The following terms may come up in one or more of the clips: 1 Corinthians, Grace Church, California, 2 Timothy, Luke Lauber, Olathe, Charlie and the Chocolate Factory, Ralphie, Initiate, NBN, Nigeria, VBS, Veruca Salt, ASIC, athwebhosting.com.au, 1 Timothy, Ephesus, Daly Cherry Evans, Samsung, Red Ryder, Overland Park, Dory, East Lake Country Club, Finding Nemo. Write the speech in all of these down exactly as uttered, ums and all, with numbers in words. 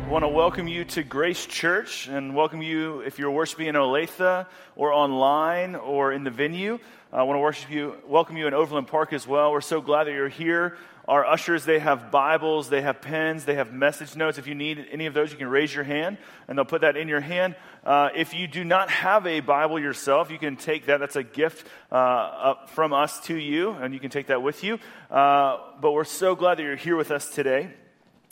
I want to welcome you to Grace Church and welcome you if you're worshiping in Olathe or online or in the venue. I want to worship you, welcome you in Overland Park as well. We're so glad that you're here. Our ushers, they have Bibles, they have pens, they have message notes. If you need any of those, you can raise your hand, and they'll put that in your hand. Uh, if you do not have a Bible yourself, you can take that. That's a gift uh, up from us to you, and you can take that with you. Uh, but we're so glad that you're here with us today.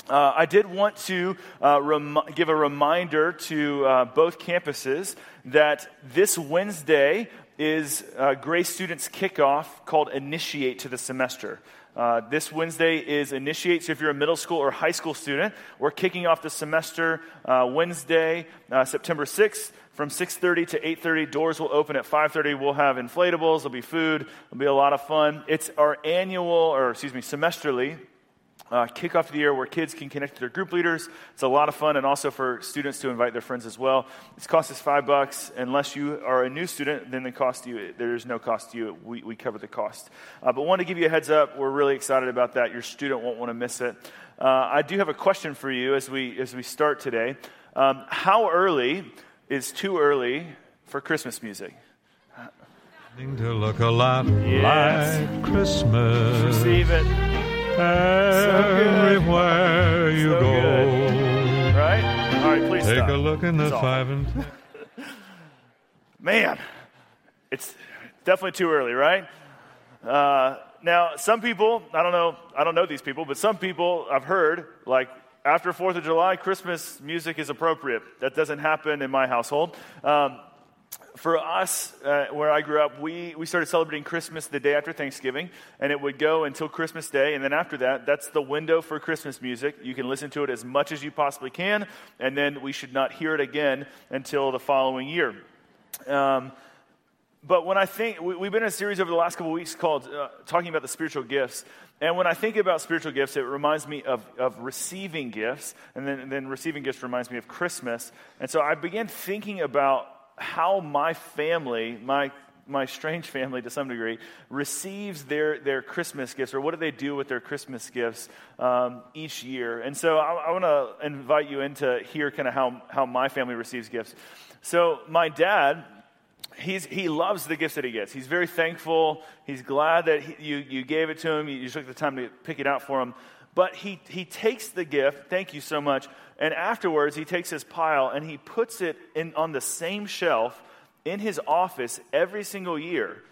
Uh, I did want to uh, rem- give a reminder to uh, both campuses that this Wednesday is uh, Grace Students' kickoff called Initiate to the semester. Uh, this Wednesday is Initiate, so if you're a middle school or high school student, we're kicking off the semester uh, Wednesday, uh, September sixth, from six thirty to eight thirty. Doors will open at five thirty. We'll have inflatables, there'll be food, it'll be a lot of fun. It's our annual, or excuse me, semesterly Uh, kick off the year where kids can connect to their group leaders. It's a lot of fun, and also for students to invite their friends as well. This cost us five bucks. Unless you are a new student, then the cost to you, there's no cost to you. We, we cover the cost. Uh, but want to give you a heads up. We're really excited about that. Your student won't want to miss it. Uh, I do have a question for you as we as we start today. Um, how early is too early for Christmas music? To look a lot yes. like Christmas. Receive it. Everywhere so you so go, good. Right? All right, please take stop. a look in the That's five and. Man, it's definitely too early, right? Uh, now, some people, I don't know, I don't know these people, but some people I've heard like after Fourth of July, Christmas music is appropriate. That doesn't happen in my household. Um, For us, uh, where I grew up, we, we started celebrating Christmas the day after Thanksgiving, and it would go until Christmas Day, and then after that, that's the window for Christmas music. You can listen to it as much as you possibly can, and then we should not hear it again until the following year. Um, but when I think, we, we've been in a series over the last couple of weeks called uh, Talking About the Spiritual Gifts, and when I think about spiritual gifts, it reminds me of, of receiving gifts, and then, and then receiving gifts reminds me of Christmas, and so I began thinking about how my family, my my strange family to some degree, receives their, their Christmas gifts, or what do they do with their Christmas gifts um, each year. And so I, I want to invite you in to hear kind of how, how my family receives gifts. So my dad, he's he loves the gifts that he gets. He's very thankful. He's glad that he, you, you gave it to him. You took the time to pick it out for him. But he he takes the gift, thank you so much, and afterwards, he takes his pile and he puts it in on the same shelf in his office every single year,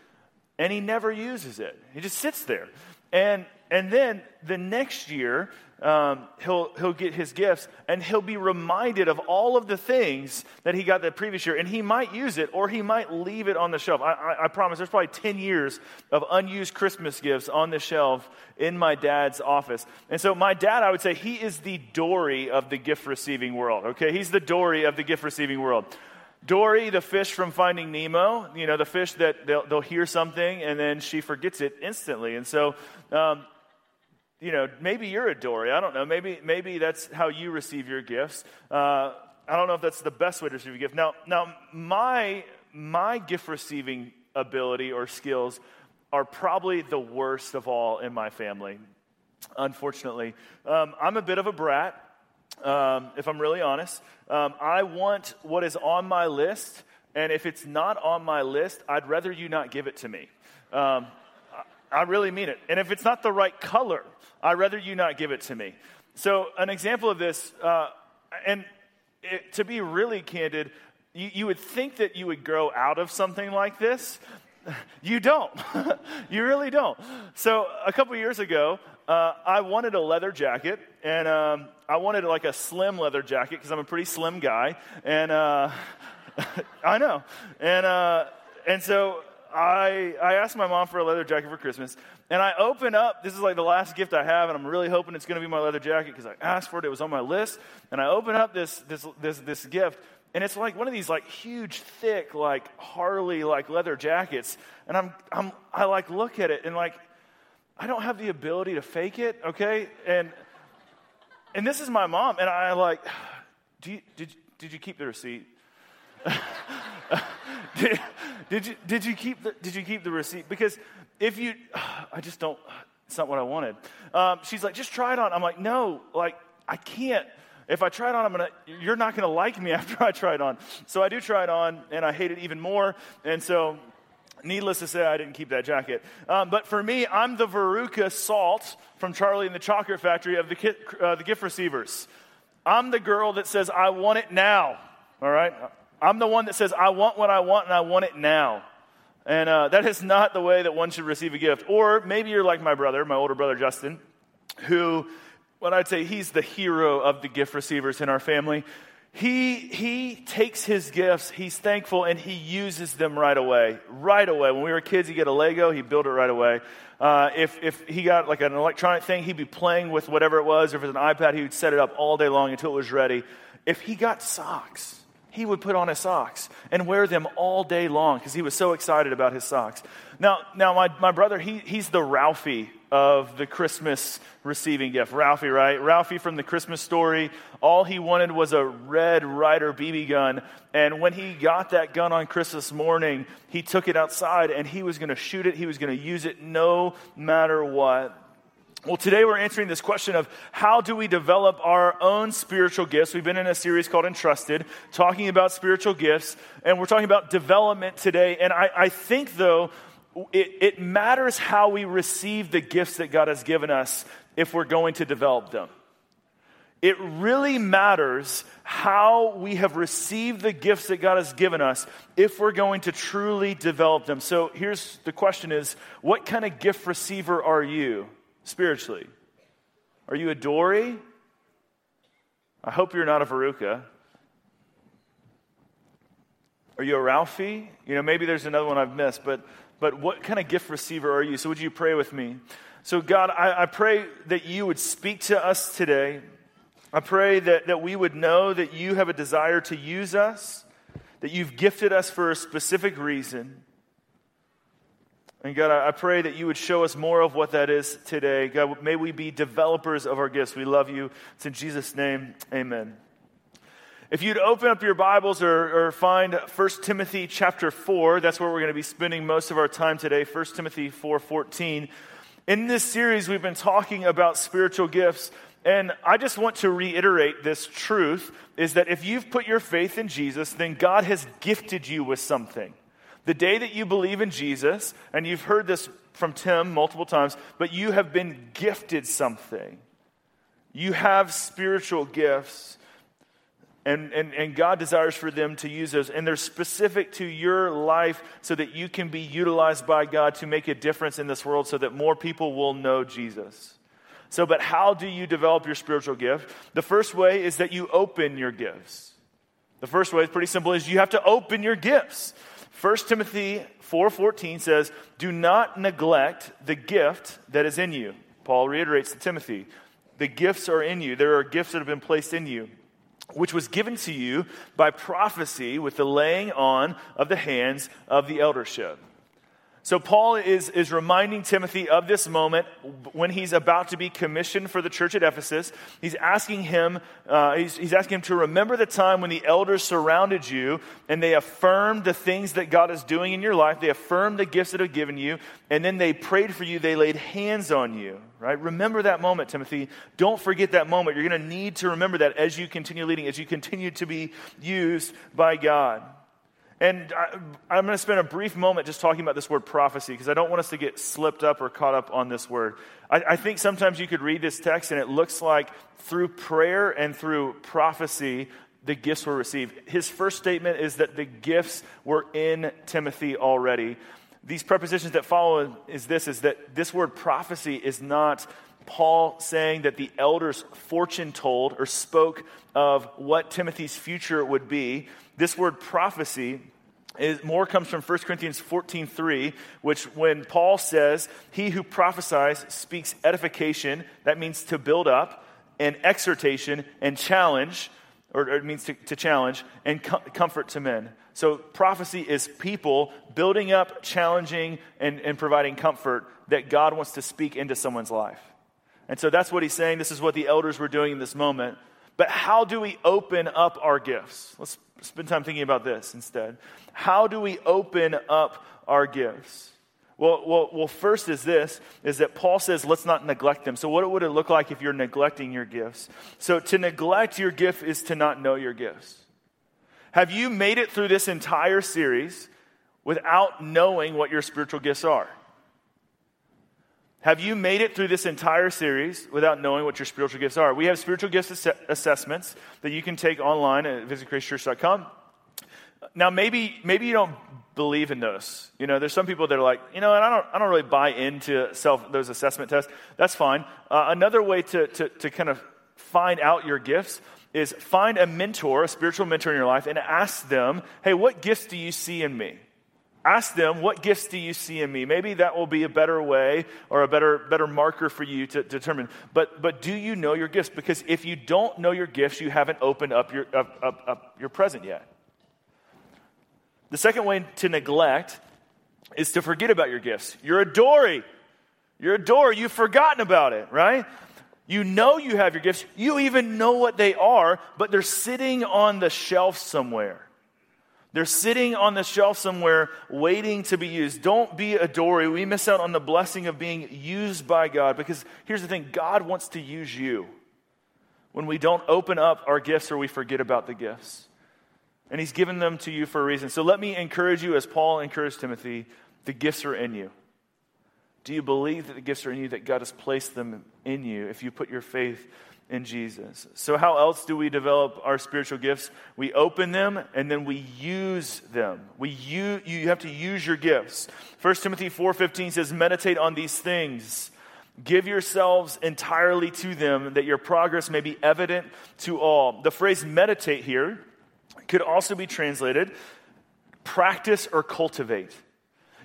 and he never uses it. He just sits there, and and then the next year um, he'll he'll get his gifts and he'll be reminded of all of the things that he got the previous year, and he might use it or he might leave it on the shelf. I, I, I promise, there's probably ten years of unused Christmas gifts on the shelf in my dad's office. And so my dad, I would say, he is the Dory of the gift-receiving world, okay? He's the Dory of the gift-receiving world. Dory, the fish from Finding Nemo, you know, the fish that they'll, they'll hear something and then she forgets it instantly. And so, um, you know, maybe you're a Dory. I don't know. Maybe maybe that's how you receive your gifts. Uh, I don't know if that's the best way to receive a gift. Now, now my my gift-receiving ability or skills are probably the worst of all in my family, unfortunately. Um, I'm a bit of a brat. Um, if I'm really honest, um, I want what is on my list, and if it's not on my list, I'd rather you not give it to me. Um, I, I really mean it. And if it's not the right color, I'd rather you not give it to me. So an example of this, uh, and it, to be really candid, you, you would think that you would grow out of something like this. You don't. You really don't. So a couple years ago, Uh, I wanted a leather jacket, and um, I wanted like a slim leather jacket because I'm a pretty slim guy, and uh, I know, and uh, and so I, I asked my mom for a leather jacket for Christmas, and I open up, this is like the last gift I have, and I'm really hoping it's going to be my leather jacket because I asked for it, it was on my list, and I open up this this this this gift, and it's like one of these like huge, thick, like Harley like leather jackets, and I'm I'm I like look at it, and like I don't have the ability to fake it, okay? And and this is my mom, and I like, do you, did did you keep the receipt? did, did you did you keep the, did you keep the receipt? Because if you, I just don't. It's not what I wanted. Um, she's like, just try it on. I'm like, no, like I can't. If I try it on, I'm gonna. You're not gonna like me after I try it on. So I do try it on, and I hate it even more. And so, needless to say, I didn't keep that jacket. Um, but for me, I'm the Veruca Salt from Charlie and the Chocolate Factory of the uh, the gift receivers. I'm the girl that says, I want it now. All right. I'm the one that says, I want what I want, and I want it now. And uh, that is not the way that one should receive a gift. Or maybe you're like my brother, my older brother, Justin, who, what I'd say, he's the hero of the gift receivers in our family. He he takes his gifts, he's thankful, and he uses them right away. Right away. When we were kids, he'd get a Lego, he'd build it right away. Uh, if if he got like an electronic thing, he'd be playing with whatever it was. Or if it was an iPad, he would set it up all day long until it was ready. If he got socks, he would put on his socks and wear them all day long because he was so excited about his socks. Now, now my, my brother, he he's the Ralphie of the Christmas receiving gift. Ralphie, right? Ralphie from The Christmas Story. All he wanted was a Red Ryder B B gun. And when he got that gun on Christmas morning, he took it outside and he was going to shoot it. He was going to use it no matter what. Well, today we're answering this question of how do we develop our own spiritual gifts. We've been in a series called Entrusted, talking about spiritual gifts, and we're talking about development today. And I, I think, though, it, it matters how we receive the gifts that God has given us if we're going to develop them. It really matters how we have received the gifts that God has given us if we're going to truly develop them. So here's the question is, what kind of gift receiver are you? Spiritually, are you a Dory? I hope you're not a Veruca. Are you a Ralphie? You know, maybe there's another one I've missed, but but what kind of gift receiver are you? So would you pray with me? So God, I, I pray that you would speak to us today. I pray that, that we would know that you have a desire to use us, that you've gifted us for a specific reason. And God, I pray that you would show us more of what that is today. God, may we be developers of our gifts. We love you. It's in Jesus' name, amen. If you'd open up your Bibles or, or find First Timothy chapter four, that's where we're going to be spending most of our time today, First Timothy four fourteen. In this series, we've been talking about spiritual gifts, and I just want to reiterate this truth, is that if you've put your faith in Jesus, then God has gifted you with something. The day that you believe in Jesus, and you've heard this from Tim multiple times, but you have been gifted something. You have spiritual gifts, and, and, and God desires for them to use those. And they're specific to your life so that you can be utilized by God to make a difference in this world so that more people will know Jesus. So, but how do you develop your spiritual gift? The first way is that you open your gifts. The first way is pretty simple, is you have to open your gifts. First Timothy four fourteen says, do not neglect the gift that is in you. Paul reiterates to Timothy, the gifts are in you. There are gifts that have been placed in you, which was given to you by prophecy with the laying on of the hands of the eldership. So Paul is, is reminding Timothy of this moment when he's about to be commissioned for the church at Ephesus. He's asking him, uh, he's, he's asking him to remember the time when the elders surrounded you and they affirmed the things that God is doing in your life. They affirmed the gifts that have given you, and then they prayed for you. They laid hands on you, right? Remember that moment, Timothy. Don't forget that moment. You're going to need to remember that as you continue leading, as you continue to be used by God. And I, I'm going to spend a brief moment just talking about this word prophecy because I don't want us to get slipped up or caught up on this word. I, I think sometimes you could read this text and it looks like through prayer and through prophecy, the gifts were received. His first statement is that the gifts were in Timothy already. These prepositions that follow is this, is that this word prophecy is not Paul saying that the elders fortune told or spoke of what Timothy's future would be. This word prophecy Is, more comes from First Corinthians fourteen three, which when Paul says, he who prophesies speaks edification, that means to build up, and exhortation and challenge, or, or it means to, to challenge, and com- comfort to men. So prophecy is people building up, challenging, and, and providing comfort that God wants to speak into someone's life. And so that's what he's saying. This is what the elders were doing in this moment. But how do we open up our gifts? Let's spend time thinking about this instead. How do we open up our gifts? Well, well, well, first is this, is that Paul says, let's not neglect them. So what would it look like if you're neglecting your gifts? So to neglect your gift is to not know your gifts. Have you made it through this entire series without knowing what your spiritual gifts are? Have you made it through this entire series without knowing what your spiritual gifts are? We have spiritual gifts ass- assessments that you can take online at visit grace church dot com. Now, maybe maybe you don't believe in those. You know, there's some people that are like, you know, and I don't I don't really buy into self those assessment tests. That's fine. Uh, another way to, to to kind of find out your gifts is find a mentor, a spiritual mentor in your life, and ask them, hey, what gifts do you see in me? Ask them, what gifts do you see in me? Maybe that will be a better way or a better better marker for you to, to determine. But but do you know your gifts? Because if you don't know your gifts, you haven't opened up your up, up, up your present yet. The second way to neglect is to forget about your gifts. You're a Dory. You're a Dory. You've forgotten about it, right? You know you have your gifts. You even know what they are, but they're sitting on the shelf somewhere. They're sitting on the shelf somewhere waiting to be used. Don't be a Dory. We miss out on the blessing of being used by God, because here's the thing. God wants to use you when we don't open up our gifts or we forget about the gifts. And he's given them to you for a reason. So let me encourage you, as Paul encouraged Timothy, the gifts are in you. Do you believe that the gifts are in you, that God has placed them in you if you put your faith in Jesus? So how else do we develop our spiritual gifts? We open them and then we use them. We use, you have to use your gifts. First Timothy four fifteen says, meditate on these things. Give yourselves entirely to them, that your progress may be evident to all. The phrase meditate here could also be translated practice or cultivate.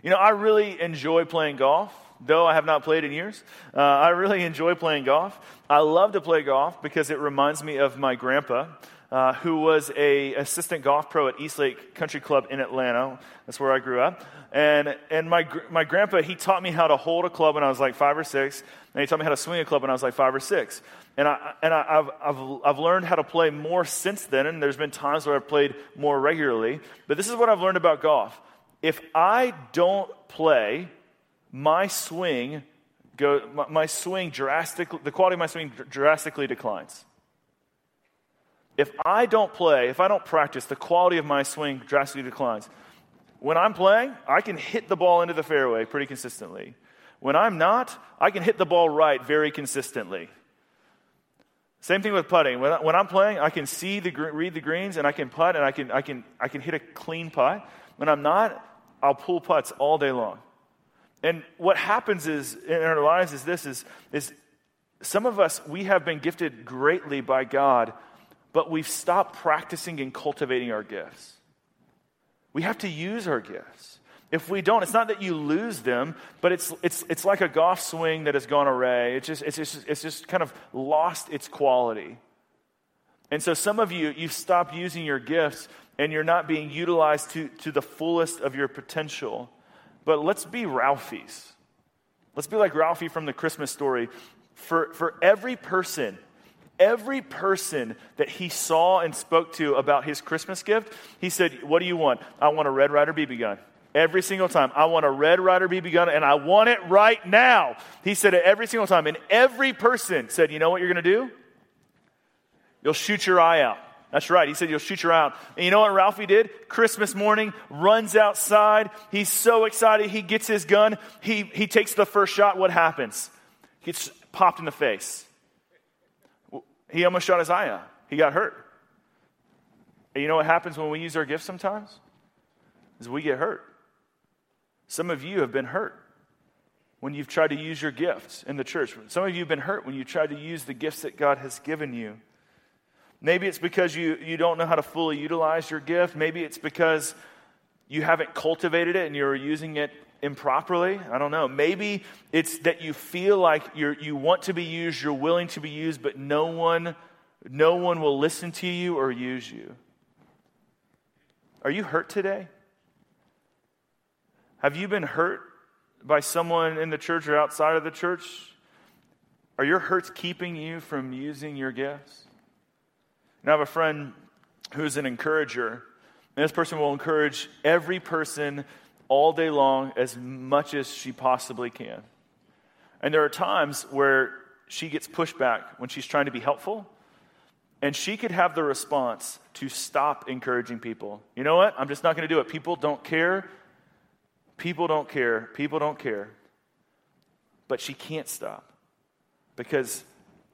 You know, I really enjoy playing golf. Though I have not played in years, uh, I really enjoy playing golf. I love to play golf because it reminds me of my grandpa, uh, who was an assistant golf pro at East Lake Country Club in Atlanta. That's where I grew up. And and my my grandpa, he taught me how to hold a club when I was like five or six, and he taught me how to swing a club when I was like five or six. And I and I, I've I've I've learned how to play more since then. And there's been times where I've played more regularly. But this is what I've learned about golf: if I don't play, my swing go my, my swing drastically the quality of my swing dr- drastically declines. If I don't play, if I don't practice, the quality of my swing drastically declines. When I'm playing, I can hit the ball into the fairway pretty consistently. When I'm not, I can hit the ball right very consistently. Same thing with putting. When, I, when I'm playing, I can see the read the greens and I can putt and I can I can I can hit a clean putt. When I'm not, I'll pull putts all day long. And what happens is in our lives is this, is, is some of us, we have been gifted greatly by God, but we've stopped practicing and cultivating our gifts. We have to use our gifts. If we don't, it's not that you lose them, but it's it's it's like a golf swing that has gone awry. It's just it's just it's just kind of lost its quality. And so some of you, you've stopped using your gifts and you're not being utilized to, to the fullest of your potential. But let's be Ralphies. Let's be like Ralphie from the Christmas story. For, for every person, every person that he saw and spoke to about his Christmas gift, he said, what do you want? I want a Red Ryder B B gun. Every single time. I want a Red Ryder B B gun, and I want it right now. He said it every single time. And every person said, you know what you're going to do? You'll shoot your eye out. That's right. He said, you'll shoot your eye out. And you know what Ralphie did? Christmas morning, runs outside. He's so excited. He gets his gun. He he takes the first shot. What happens? He gets popped in the face. He almost shot his eye out. He got hurt. And you know what happens when we use our gifts sometimes? Is we get hurt. Some of you have been hurt when you've tried to use your gifts in the church. Some of you have been hurt when you tried to use the gifts that God has given you. Maybe it's because you, you don't know how to fully utilize your gift. Maybe it's because you haven't cultivated it and you're using it improperly. I don't know. Maybe it's that you feel like you're, you want to be used, you're willing to be used, but no one, no one will listen to you or use you. Are you hurt today? Have you been hurt by someone in the church or outside of the church? Are your hurts keeping you from using your gifts? And I have a friend who's an encourager, and this person will encourage every person all day long as much as she possibly can. And there are times where she gets pushback when she's trying to be helpful, and she could have the response to stop encouraging people. You know what? I'm just not going to do it. People don't care. People don't care. People don't care. But she can't stop because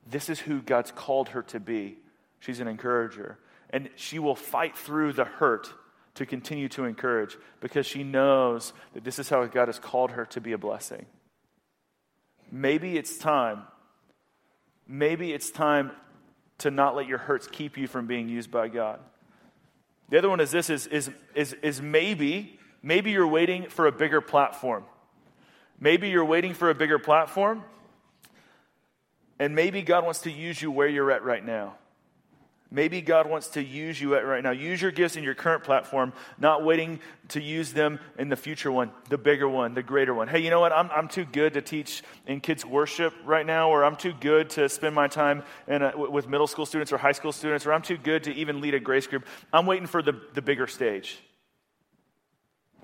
this is who God's called her to be. She's an encourager. And she will fight through the hurt to continue to encourage because she knows that this is how God has called her to be a blessing. Maybe it's time. Maybe it's time to not let your hurts keep you from being used by God. The other one is this, is, is, is, is maybe, maybe you're waiting for a bigger platform. Maybe you're waiting for a bigger platform, and maybe God wants to use you where you're at right now. Maybe God wants to use you at right now. Use your gifts in your current platform, not waiting to use them in the future one, the bigger one, the greater one. Hey, you know what? I'm I'm too good to teach in kids' worship right now, or I'm too good to spend my time in a, with middle school students or high school students, or I'm too good to even lead a grace group. I'm waiting for the, the bigger stage.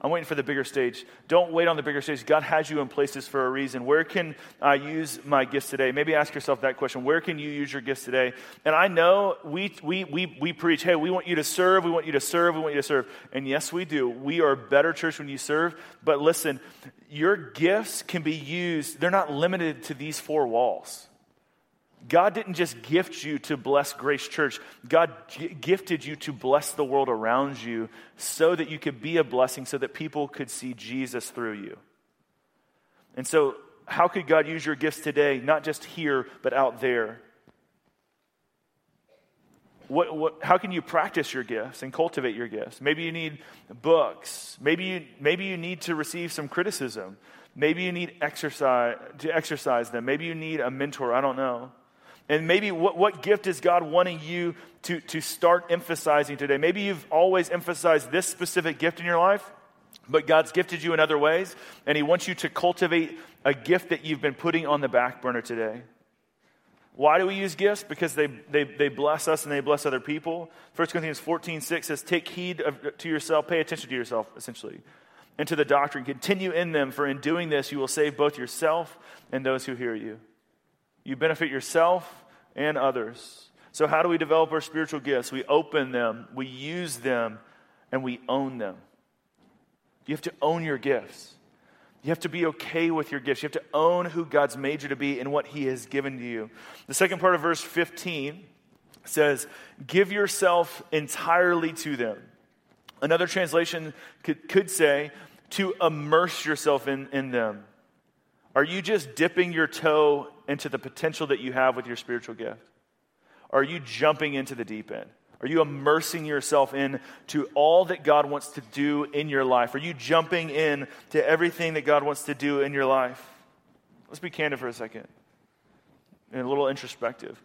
I'm waiting for the bigger stage. Don't wait on the bigger stage. God has you in places for a reason. Where can I use my gifts today? Maybe ask yourself that question. Where can you use your gifts today? And I know we we we we preach, hey, we want you to serve, we want you to serve, we want you to serve. And yes, we do. We are a better church when you serve. But listen, your gifts can be used. They're not limited to these four walls. God didn't just gift you to bless Grace Church. God g- gifted you to bless the world around you so that you could be a blessing, so that people could see Jesus through you. And so how could God use your gifts today, not just here, but out there? What, what, how can you practice your gifts and cultivate your gifts? Maybe you need books. Maybe you, maybe you need to receive some criticism. Maybe you need exercise to exercise them. Maybe you need a mentor. I don't know. And maybe what, what gift is God wanting you to, to start emphasizing today? Maybe you've always emphasized this specific gift in your life, but God's gifted you in other ways, and he wants you to cultivate a gift that you've been putting on the back burner today. Why do we use gifts? Because they, they, they bless us and they bless other people. First Corinthians fourteen six says, take heed of, to yourself, pay attention to yourself, essentially, and to the doctrine. Continue in them, for in doing this you will save both yourself and those who hear you. You benefit yourself and others. So how do we develop our spiritual gifts? We open them, we use them, and we own them. You have to own your gifts. You have to be okay with your gifts. You have to own who God's made you to be and what he has given to you. The second part of verse fifteen says, give yourself entirely to them. Another translation could, could say, to immerse yourself in, in them. Are you just dipping your toe into the potential that you have with your spiritual gift? Are you jumping into the deep end? Are you immersing yourself in to all that God wants to do in your life? Are you jumping in to everything that God wants to do in your life? Let's be candid for a second and a little introspective.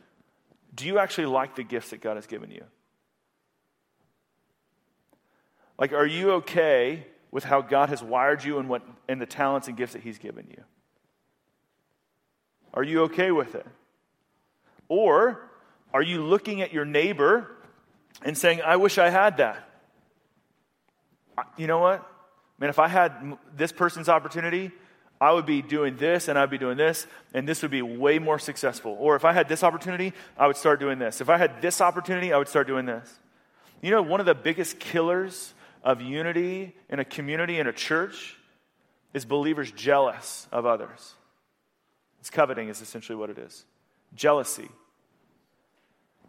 Do you actually like the gifts that God has given you? Like, are you okay with how God has wired you and what and the talents and gifts that he's given you? Are you okay with it? Or are you looking at your neighbor and saying, I wish I had that? You know what? Man, if I had this person's opportunity, I would be doing this and I'd be doing this, and this would be way more successful. Or if I had this opportunity, I would start doing this. If I had this opportunity, I would start doing this. You know, one of the biggest killers of unity in a community, in a church, is believers jealous of others. It's coveting is essentially what it is. Jealousy.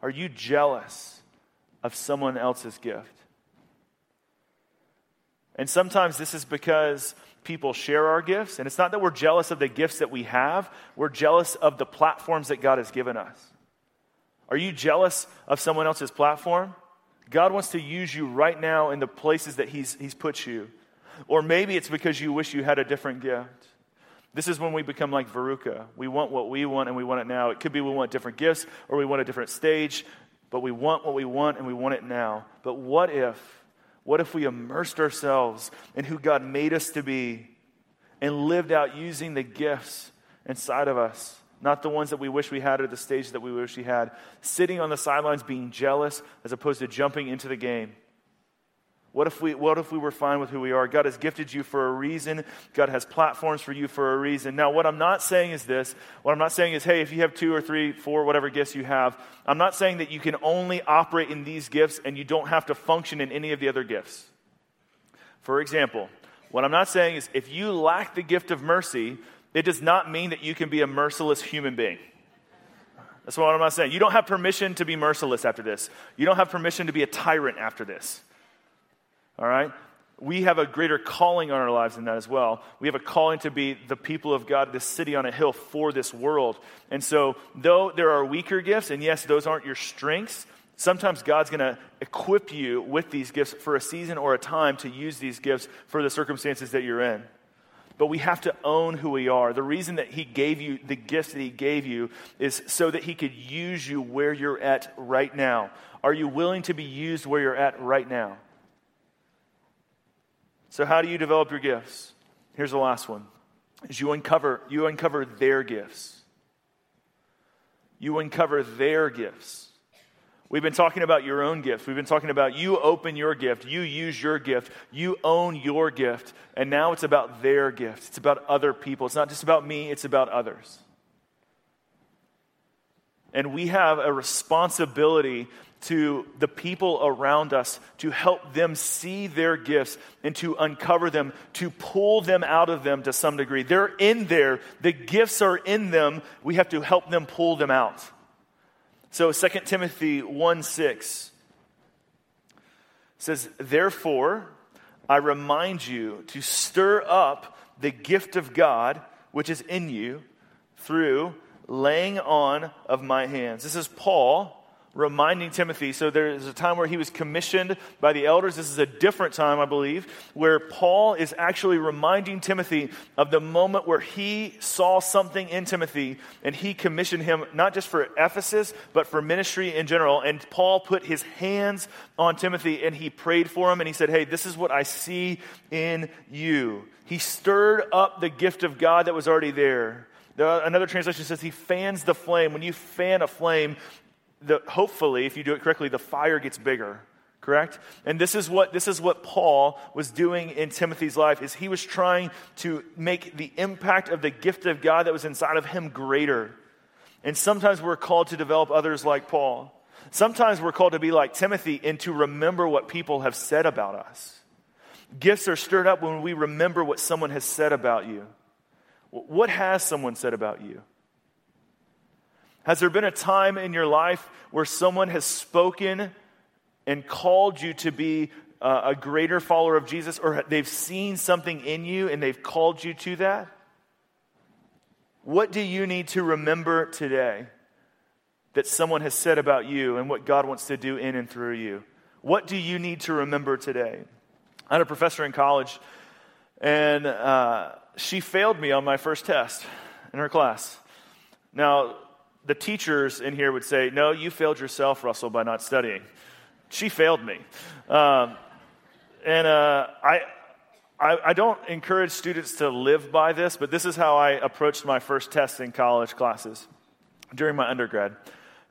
Are you jealous of someone else's gift? And sometimes this is because people share our gifts, and it's not that we're jealous of the gifts that we have, we're jealous of the platforms that God has given us. Are you jealous of someone else's platform? God wants to use you right now in the places that he's, he's put you. Or maybe it's because you wish you had a different gift. This is when we become like Veruca. We want what we want, and we want it now. It could be we want different gifts, or we want a different stage, but we want what we want, and we want it now. But what if, what if we immersed ourselves in who God made us to be and lived out using the gifts inside of us? Not the ones that we wish we had or the stage that we wish we had. Sitting on the sidelines being jealous as opposed to jumping into the game. What if we what if we were fine with who we are? God has gifted you for a reason. God has platforms for you for a reason. Now, what I'm not saying is this. What I'm not saying is, hey, if you have two or three, four, whatever gifts you have, I'm not saying that you can only operate in these gifts and you don't have to function in any of the other gifts. For example, what I'm not saying is if you lack the gift of mercy, it does not mean that you can be a merciless human being. That's what I'm not saying. You don't have permission to be merciless after this. You don't have permission to be a tyrant after this. All right? We have a greater calling on our lives than that as well. We have a calling to be the people of God, this city on a hill for this world. And so, though there are weaker gifts, and yes, those aren't your strengths, sometimes God's going to equip you with these gifts for a season or a time to use these gifts for the circumstances that you're in. But we have to own who we are. The reason that he gave you the gifts that he gave you is so that he could use you where you're at right now. Are you willing to be used where you're at right now? So how do you develop your gifts? Here's the last one. Is you uncover, you uncover their gifts. You uncover their gifts. We've been talking about your own gift. We've been talking about you open your gift. You use your gift. You own your gift. And now it's about their gift. It's about other people. It's not just about me. It's about others. And we have a responsibility to the people around us to help them see their gifts and to uncover them, to pull them out of them to some degree. They're in there. The gifts are in them. We have to help them pull them out. So Second Timothy one six says, "Therefore, I remind you to stir up the gift of God which is in you through laying on of my hands." This is Paul reminding Timothy. So there is a time where he was commissioned by the elders. This is a different time, I believe, where Paul is actually reminding Timothy of the moment where he saw something in Timothy and he commissioned him not just for Ephesus, but for ministry in general. And Paul put his hands on Timothy and he prayed for him and he said, "Hey, this is what I see in you." He stirred up the gift of God that was already there. Another translation says he fans the flame. When you fan a flame, The, hopefully, if you do it correctly, the fire gets bigger, correct? And this is what this is what Paul was doing in Timothy's life, is he was trying to make the impact of the gift of God that was inside of him greater. And sometimes we're called to develop others like Paul. Sometimes we're called to be like Timothy and to remember what people have said about us. Gifts are stirred up when we remember what someone has said about you. What has someone said about you? Has there been a time in your life where someone has spoken and called you to be a greater follower of Jesus, or they've seen something in you and they've called you to that? What do you need to remember today that someone has said about you and what God wants to do in and through you? What do you need to remember today? I had a professor in college, and uh, she failed me on my first test in her class. Now, the teachers in here would say, "No, you failed yourself, Russell, by not studying." She failed me. Um, and uh, I, I I don't encourage students to live by this, but this is how I approached my first test in college classes during my undergrad.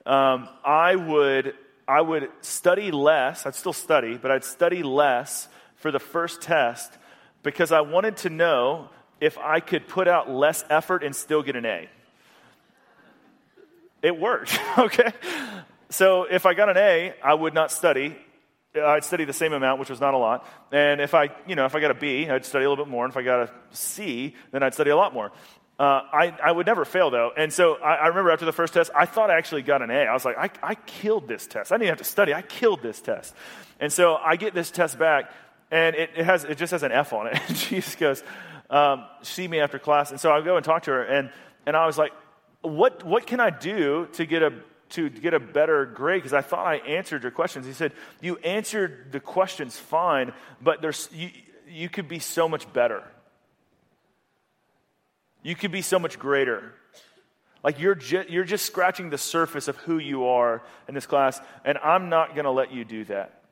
Um, I would I would study less. I'd still study, but I'd study less for the first test because I wanted to know if I could put out less effort and still get an A. It worked, okay? So if I got an A, I would not study. I'd study the same amount, which was not a lot. And if I, you know, if I got a B, I'd study a little bit more. And if I got a C, then I'd study a lot more. Uh, I, I would never fail, though. And so I, I remember after the first test, I thought I actually got an A. I was like, I, I killed this test. I didn't even have to study. I killed this test. And so I get this test back, and it, it has it just has an F on it. And she just goes, um, see me after class. And so I go and talk to her, and and I was like, What what can I do to get a to get a better grade because I thought I answered your questions. He said, you answered the questions fine, but there's you, you could be so much better. You could be so much greater. Like you're ju- you're just scratching the surface of who you are in this class, and I'm not going to let you do that.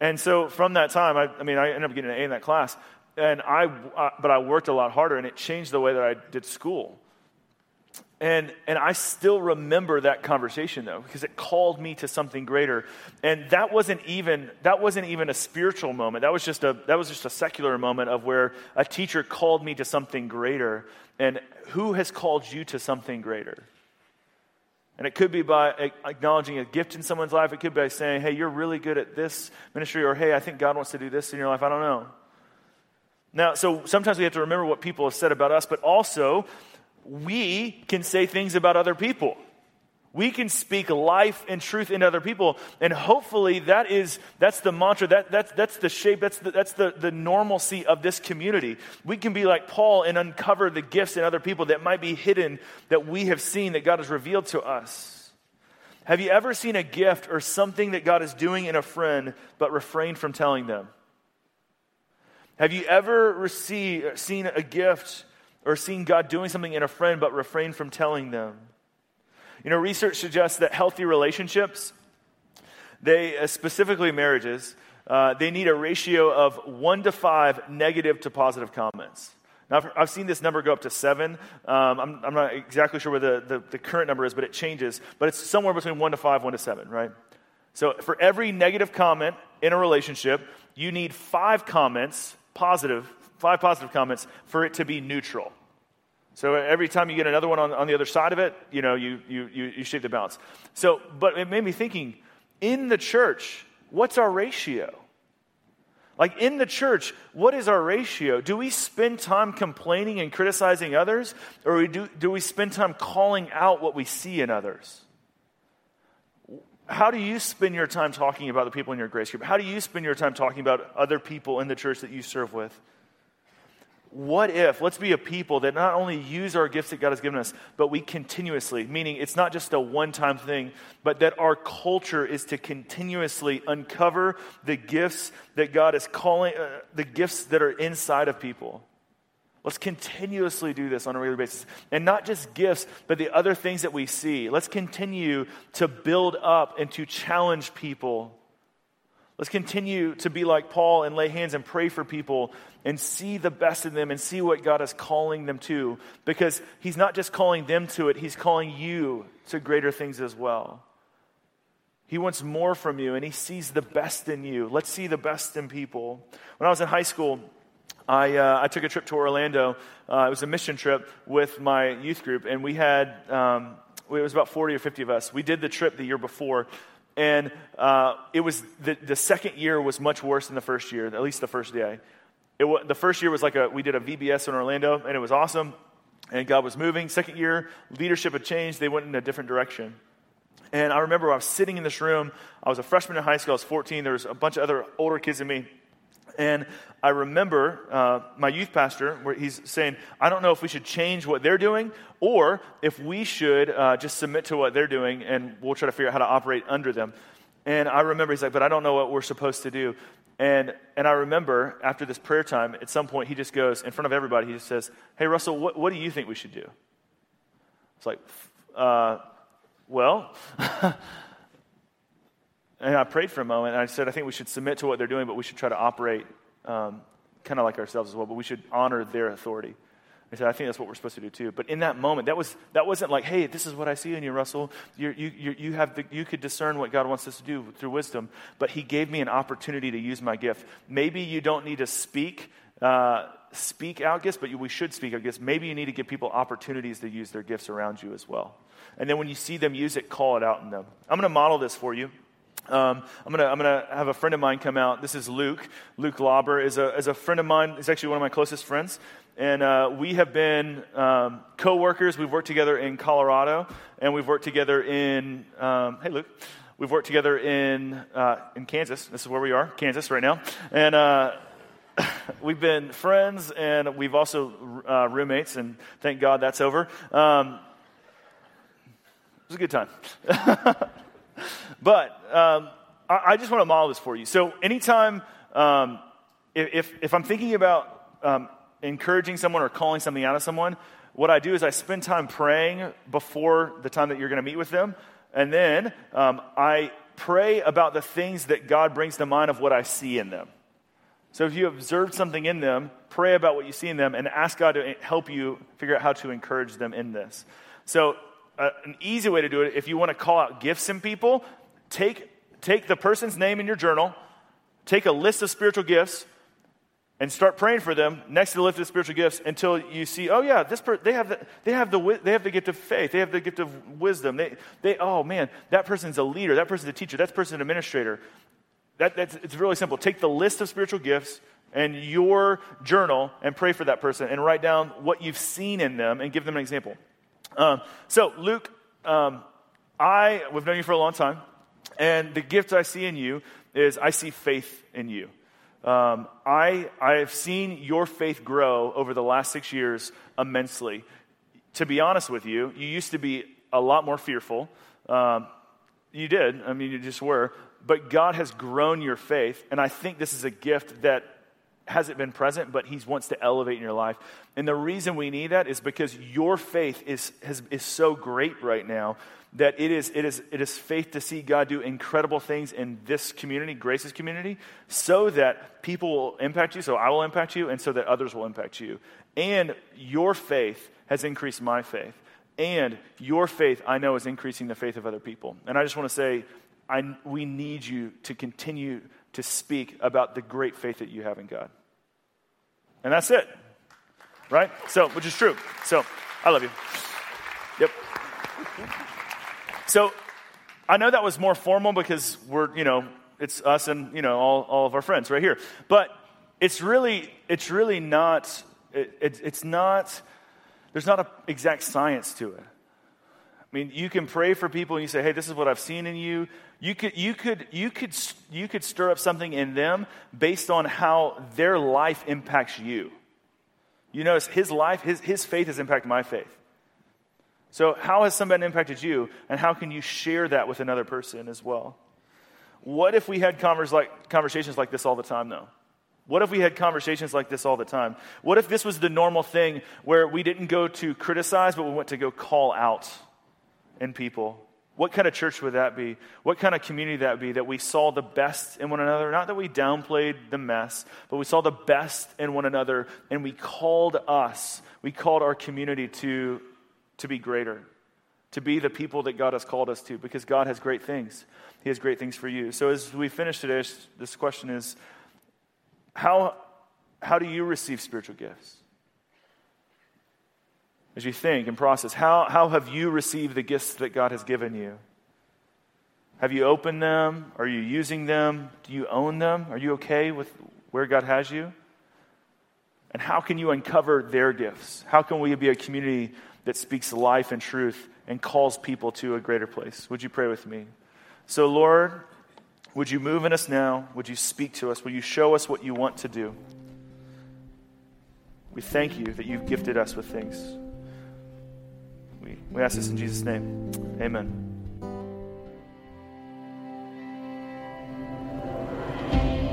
And so from that time, I, I mean, I ended up getting an A in that class, and I, uh, but I worked a lot harder, and it changed the way that I did school. And and I still remember that conversation though, because it called me to something greater. And that wasn't even that wasn't even a spiritual moment. That was just a that was just a secular moment of where a teacher called me to something greater. And who has called you to something greater? And it could be by acknowledging a gift in someone's life. It could be by saying, hey, you're really good at this ministry, or hey, I think God wants to do this in your life. I don't know. Now, so sometimes we have to remember what people have said about us, but also we can say things about other people. We can speak life and truth into other people, and hopefully that is that's the mantra, that that's that's the shape, that's the, that's the, the normalcy of this community. We can be like Paul and uncover the gifts in other people that might be hidden that we have seen that God has revealed to us. Have you ever seen a gift or something that God is doing in a friend but refrained from telling them? Have you ever received seen a gift or seen God doing something in a friend but refrain from telling them? You know, research suggests that healthy relationships, they uh, specifically marriages, uh, they need a ratio of one to five negative to positive comments. Now, I've, I've seen this number go up to seven. Um, I'm, I'm not exactly sure where the, the, the current number is, but it changes. But it's somewhere between one to five, one to seven, right? So for every negative comment in a relationship, you need five comments, positive Five positive comments for it to be neutral. So every time you get another one on, on the other side of it, you know, you you you, you shape the balance. So, but it made me thinking, in the church, what's our ratio? Like in the church, what is our ratio? Do we spend time complaining and criticizing others, or we do do we spend time calling out what we see in others? How do you spend your time talking about the people in your grace group? How do you spend your time talking about other people in the church that you serve with? What if, let's be a people that not only use our gifts that God has given us, but we continuously, meaning it's not just a one-time thing, but that our culture is to continuously uncover the gifts that God is calling, uh, the gifts that are inside of people. Let's continuously do this on a regular basis. And not just gifts, but the other things that we see. Let's continue to build up and to challenge people. Let's continue to be like Paul and lay hands and pray for people and see the best in them and see what God is calling them to. Because he's not just calling them to it, he's calling you to greater things as well. He wants more from you and he sees the best in you. Let's see the best in people. When I was in high school, I uh, I took a trip to Orlando. Uh, it was a mission trip with my youth group, and we had, um, it was about forty or fifty of us. We did the trip the year before. And uh, it was the, the second year was much worse than the first year, at least the first day. It, the first year was like a, we did a V B S in Orlando, and it was awesome, and God was moving. Second year, leadership had changed. They went in a different direction. And I remember I was sitting in this room. I was a freshman in high school. I was fourteen. There was a bunch of other older kids than me. And I remember uh, my youth pastor, where he's saying, I don't know if we should change what they're doing or if we should uh, just submit to what they're doing and we'll try to figure out how to operate under them. And I remember he's like, but I don't know what we're supposed to do. And and I remember after this prayer time, at some point he just goes, in front of everybody, he just says, hey, Russell, what, what do you think we should do? It's like, uh, well... And I prayed for a moment, and I said, I think we should submit to what they're doing, but we should try to operate um, kind of like ourselves as well, but we should honor their authority. I said, I think that's what we're supposed to do too. But in that moment, that, was, that wasn't like, hey, this is what I see in you, Russell. You're, you, you, you, have the, you could discern what God wants us to do through wisdom, but he gave me an opportunity to use my gift. Maybe you don't need to speak uh, speak out gifts, but you, we should speak out gifts. Maybe you need to give people opportunities to use their gifts around you as well. And then when you see them use it, call it out in them. I'm going to model this for you. Um, I'm gonna I'm gonna have a friend of mine come out. This is Luke. Luke Lauber is a is a friend of mine. He's actually one of my closest friends, and uh, we have been um, co-workers. We've worked together in Colorado, and we've worked together in um, hey Luke, we've worked together in uh, in Kansas. This is where we are, Kansas, right now, and. Uh, We've been friends, and we've also uh, roommates, and thank God that's over. Um, was a good time. But um, I, I just want to model this for you. So anytime, um, if if I'm thinking about um, encouraging someone or calling something out of someone, what I do is I spend time praying before the time that you're going to meet with them. And then um, I pray about the things that God brings to mind of what I see in them. So if you observe something in them, pray about what you see in them and ask God to help you figure out how to encourage them in this. So uh, an easy way to do it, if you want to call out gifts in people, take take the person's name in your journal, take a list of spiritual gifts, and start praying for them next to the list of spiritual gifts until you see, oh yeah, this per- they have the, they have the they have the gift of faith, they have the gift of wisdom. They they oh man, that person's a leader, that person's a teacher, that person's an administrator. That that's it's really simple. Take the list of spiritual gifts and your journal and pray for that person and write down what you've seen in them and give them an example. Um, so Luke, um, I we've known you for a long time, and the gift I see in you is I see faith in you. Um, I I have seen your faith grow over the last six years immensely. To be honest with you, you used to be a lot more fearful. Um, you did. I mean, you just were. But God has grown your faith, and I think this is a gift that hasn't been present, but he wants to elevate in your life. And the reason we need that is because your faith is has, is so great right now that it is it is it is faith to see God do incredible things in this community, Grace's community, so that people will impact you, so I will impact you, and so that others will impact you. And your faith has increased my faith. And your faith, I know, is increasing the faith of other people. And I just want to say, I, we need you to continue to speak about the great faith that you have in God. And that's it, right? So, which is true. So, I love you. Yep. So, I know that was more formal because we're, you know, it's us and, you know, all, all of our friends right here. But it's really, it's really not, it, it, it's not, there's not an exact science to it. I mean, you can pray for people and you say, hey, this is what I've seen in you. You could you could, you could, you could stir up something in them based on how their life impacts you. You notice his life, his, his faith has impacted my faith. So how has somebody impacted you, and how can you share that with another person as well? What if we had converse like, conversations like this all the time, though? What if we had conversations like this all the time? What if this was the normal thing where we didn't go to criticize, but we went to go call out in people? What kind of church would that be? What kind of community that be, that we saw the best in one another? Not that we downplayed the mess, but we saw the best in one another, and we called us, we called our community to, to be greater, to be the people that God has called us to, because God has great things. He has great things for you. So as we finish today, this question is, how, how do you receive spiritual gifts? As you think and process, how, how have you received the gifts that God has given you? Have you opened them? Are you using them? Do you own them? Are you okay with where God has you? And how can you uncover their gifts? How can we be a community that speaks life and truth and calls people to a greater place? Would you pray with me? So, Lord, would you move in us now? Would you speak to us? Will you show us what you want to do? We thank you that you've gifted us with things. We, we ask this in Jesus' name. Amen.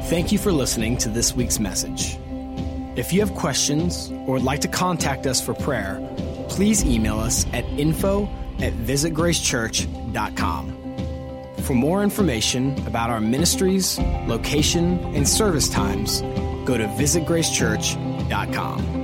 Thank you for listening to this week's message. If you have questions or would like to contact us for prayer, please email us at info at visit grace church dot com. For more information about our ministries, location, and service times, go to visit grace church dot com.